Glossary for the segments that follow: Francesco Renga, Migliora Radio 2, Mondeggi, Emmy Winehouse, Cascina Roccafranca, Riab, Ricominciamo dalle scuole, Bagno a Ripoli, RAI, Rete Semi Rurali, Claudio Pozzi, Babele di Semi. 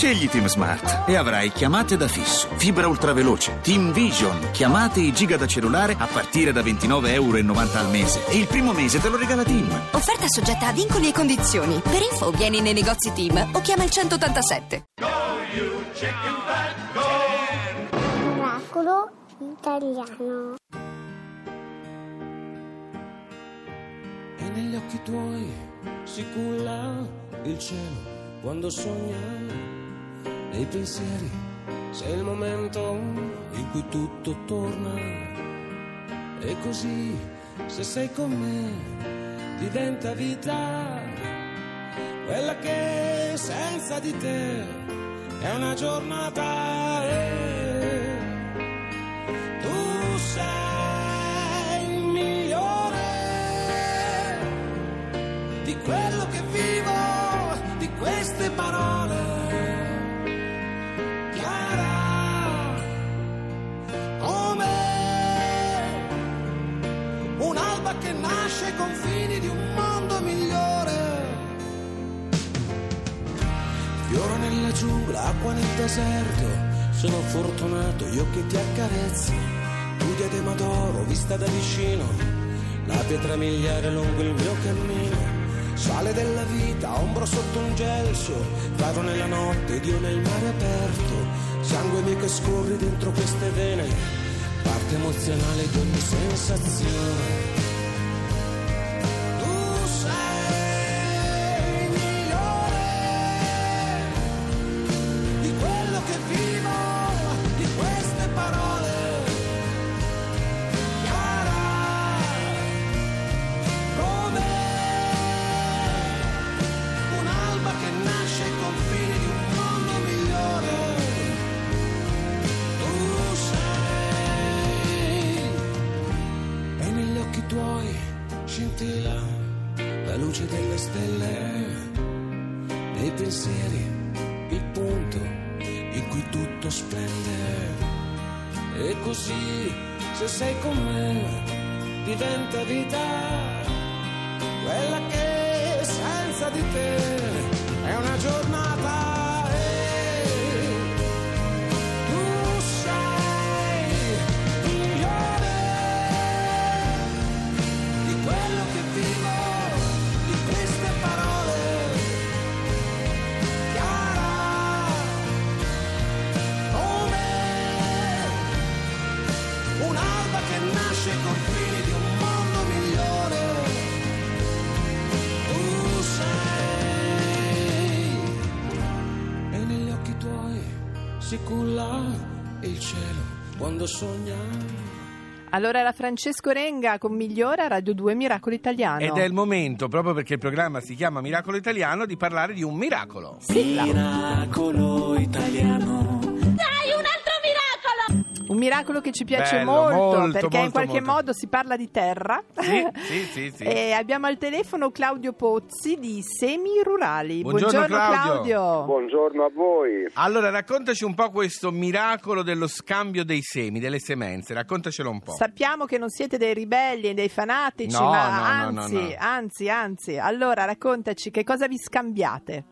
Scegli Team Smart e avrai chiamate da fisso, fibra ultraveloce, Team Vision, chiamate e giga da cellulare a partire da €29,90 al mese e il primo mese te lo regala Team. Offerta soggetta a vincoli e condizioni. Per info vieni nei negozi Team o chiama il 187. Go you chicken fat, go! Oracolo italiano. E negli occhi tuoi si culla il cielo quando sogna. Nei pensieri sei il momento in cui tutto torna. E così, se sei con me, diventa vita quella che senza di te è una giornata. E tu sei il migliore di quello che vivo, di queste parole. Che nasce ai confini di un mondo migliore. Fiore nella giungla, acqua nel deserto. Sono fortunato io che ti accarezzo. Tu diadema d'oro vista da vicino, la pietra miliare lungo il mio cammino. Sale della vita, ombra sotto un gelso. Vado nella notte, Dio nel mare aperto. Sangue mio che scorre dentro queste vene, parte emozionale di ogni sensazione. Se sei con me diventa vita quella che senza di te è una giornata. Tu sei migliore di quello che vivo, di queste parole. Chiara come una che nasce con figli di un mondo migliore. Tu sei e negli occhi tuoi si culla il cielo quando sogna. Allora era Francesco Renga con Migliora Radio 2 Miracolo Italiano. Ed è il momento, proprio perché il programma si chiama Miracolo Italiano, di parlare di un miracolo. Sì. Miracolo Italiano. Un miracolo che ci piace molto perché molto, in qualche modo si parla di terra. Sì. E abbiamo al telefono Claudio Pozzi di Semi Rurali. Buongiorno Claudio. Buongiorno a voi. Allora raccontaci un po' questo miracolo dello scambio dei semi, delle semenze, raccontacelo un po'. Sappiamo che non siete dei ribelli e dei fanatici, anzi. Allora raccontaci che cosa vi scambiate.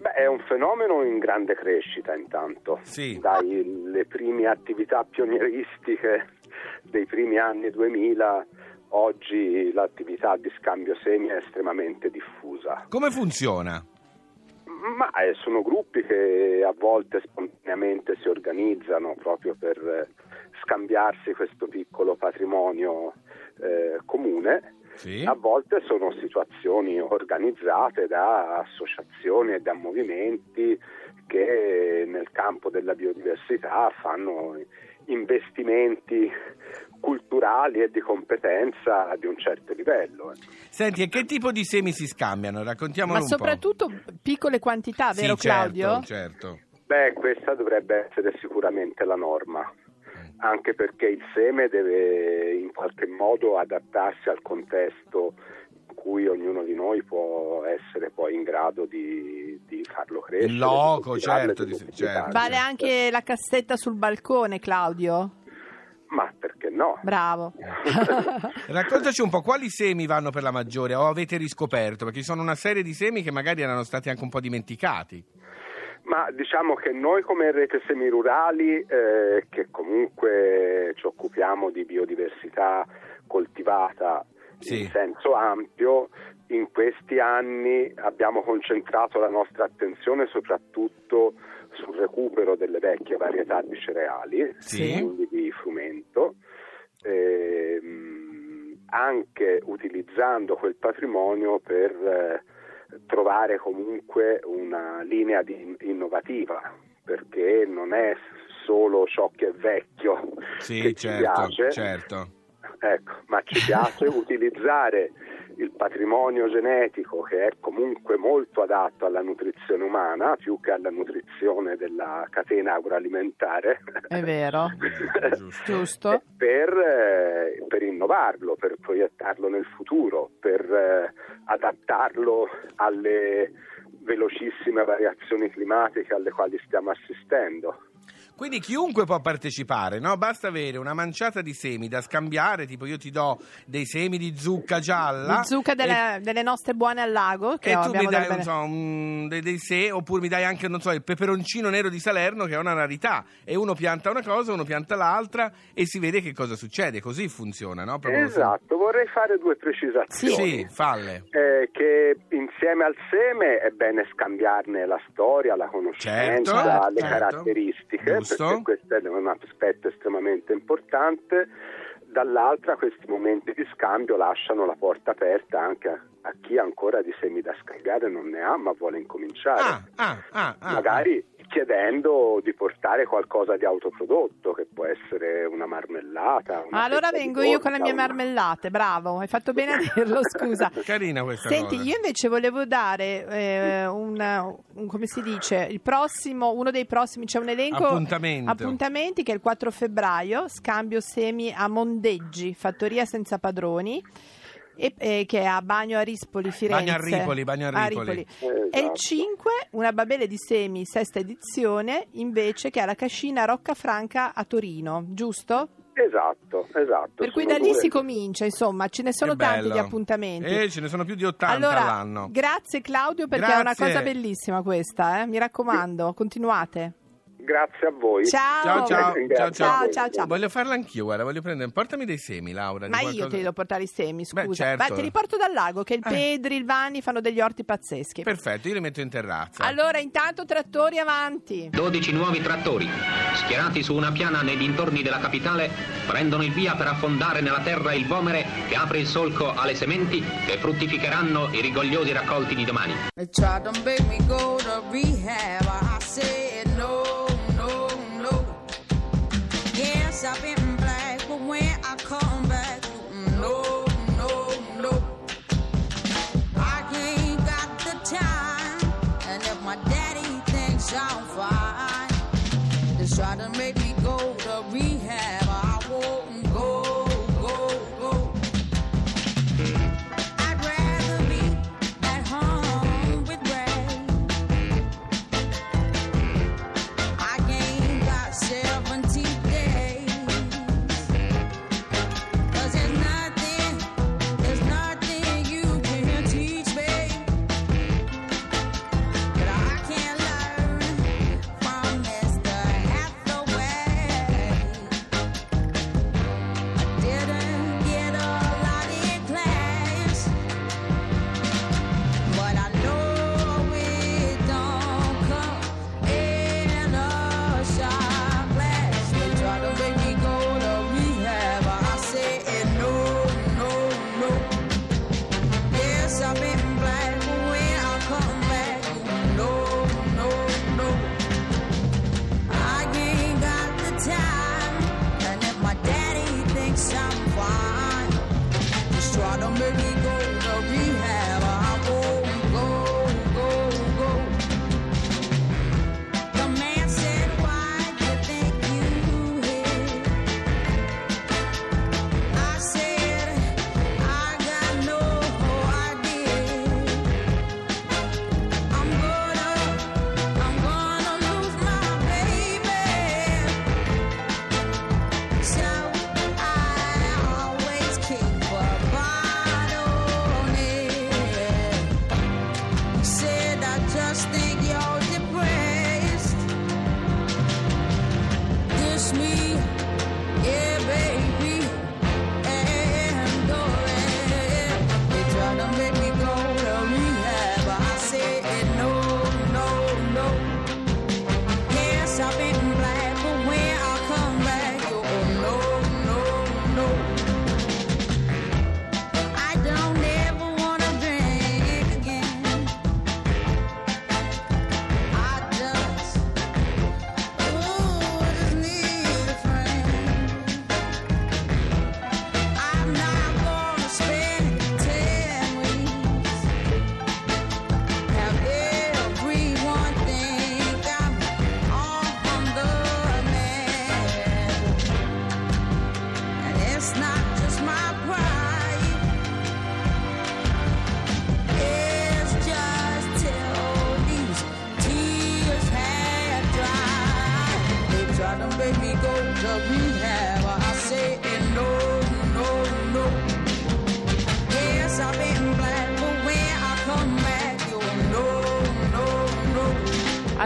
Beh, è un fenomeno in grande crescita intanto, sì. Dalle prime attività pionieristiche dei primi anni 2000, oggi l'attività di scambio semi è estremamente diffusa. Come funziona? Ma sono gruppi che a volte spontaneamente si organizzano proprio per scambiarsi questo piccolo patrimonio comune. Sì. A volte sono situazioni organizzate da associazioni e da movimenti che nel campo della biodiversità fanno investimenti culturali e di competenza di un certo livello. Senti, e che tipo di semi si scambiano? Raccontiamolo un po'. Ma soprattutto piccole quantità, vero Claudio? Certo. Beh, questa dovrebbe essere sicuramente la norma. Anche perché il seme deve in qualche modo adattarsi al contesto in cui ognuno di noi può essere poi in grado di farlo crescere. Il loco, certo. Vale anche la cassetta sul balcone, Claudio? Ma perché no? Bravo. Raccontaci un po', quali semi vanno per la maggiore o avete riscoperto? Perché ci sono una serie di semi che magari erano stati anche un po' dimenticati. Ma diciamo che noi come Rete Semi Rurali, che comunque ci occupiamo di biodiversità coltivata in senso ampio, in questi anni abbiamo concentrato la nostra attenzione soprattutto sul recupero delle vecchie varietà di cereali, quindi di frumento, anche utilizzando quel patrimonio per trovare comunque una linea innovativa, perché non è solo ciò che è vecchio che ci piace, ecco, ma ci piace utilizzare il patrimonio genetico, che è comunque molto adatto alla nutrizione umana più che alla nutrizione della catena agroalimentare, è vero, giusto, per innovarlo, per proiettarlo nel futuro, per adattarlo alle velocissime variazioni climatiche alle quali stiamo assistendo. Quindi chiunque può partecipare, no? Basta avere una manciata di semi da scambiare, tipo io ti do dei semi di zucca gialla. Di zucca delle nostre buone al lago. Che e tu mi dai dei semi, oppure mi dai anche, non so, il peperoncino nero di Salerno, che è una rarità. E uno pianta una cosa, uno pianta l'altra e si vede che cosa succede. Così funziona, no? Proprio esatto, vorrei fare due precisazioni. Sì, falle. Che insieme al seme è bene scambiarne la storia, la conoscenza, le caratteristiche. Giusto. Perché questo è un aspetto estremamente importante. Dall'altra, questi momenti di scambio lasciano la porta aperta anche a chi ancora di semi da scambiare non ne ha, ma vuole incominciare, magari chiedendo di portare qualcosa di autoprodotto, che può essere una marmellata. Una allora vengo io con le mie marmellate, bravo, hai fatto bene a dirlo, scusa. Carina questa cosa. Senti, io invece volevo dare come si dice, il prossimo, uno dei prossimi, c'è un elenco appuntamenti che è il 4 febbraio, scambio semi a Mondeggi, fattoria senza padroni. Che è a Bagno a Ripoli, Firenze. Bagno a Ripoli. Esatto. E il 5, una Babele di Semi, sesta edizione, invece, che è alla Cascina Roccafranca a Torino, giusto? Esatto. Per cui da lì si comincia, insomma, ce ne sono tanti di appuntamenti. Ce ne sono più di 80 all'anno. Grazie Claudio, perché è una cosa bellissima questa, eh? Mi raccomando, continuate. Grazie a voi. Ciao. Voglio farla anch'io, guarda, voglio prendere. Portami dei semi, Laura. Ma io ti devo portare i semi, scusa. Beh, certo. Vai, te li porto dal lago, che il Pedri, il Vanni fanno degli orti pazzeschi. Perfetto, io li metto in terrazza. Allora, intanto trattori avanti. 12 nuovi trattori, schierati su una piana nei dintorni della capitale, prendono il via per affondare nella terra il Vomere, che apre il solco alle sementi che fruttificheranno i rigogliosi raccolti di domani. I've been black, but when I come back, no, I ain't got the time, and if my daddy thinks I'm fine, they try to make me go to rehab, I won't go, I'd rather be at home with Ray, I ain't got 17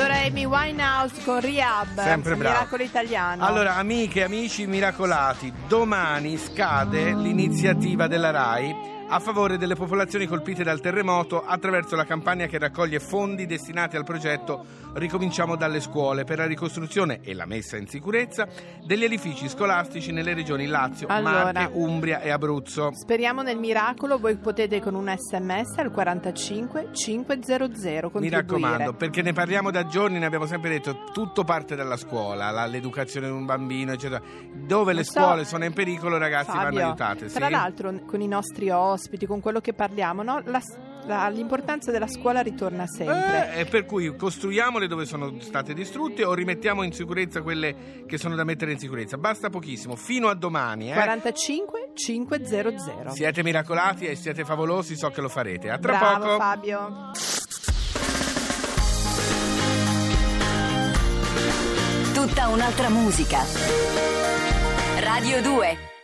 Allora Emmy Winehouse con Riab, sempre bravo. Miracolo italiano. Allora amiche, amici miracolati, domani scade l'iniziativa della RAI a favore delle popolazioni colpite dal terremoto attraverso la campagna che raccoglie fondi destinati al progetto Ricominciamo dalle scuole per la ricostruzione e la messa in sicurezza degli edifici scolastici nelle regioni Lazio, Marche, Umbria e Abruzzo. Speriamo nel miracolo, voi potete con un SMS al 45 500 contribuire. Mi raccomando, perché ne parliamo da giorni, ne abbiamo sempre detto, tutto parte dalla scuola, l'educazione di un bambino, eccetera. Dove le scuole sono in pericolo, ragazzi, Fabio, vanno aiutate. Tra l'altro con i nostri ospiti, con quello che parliamo, no? L'importanza della scuola ritorna sempre. E per cui costruiamole dove sono state distrutte o rimettiamo in sicurezza quelle che sono da mettere in sicurezza. Basta pochissimo, fino a domani. 45 500. Siete miracolati e siete favolosi, so che lo farete. A tra Bravo, poco. Fabio. Tutta un'altra musica. Radio 2.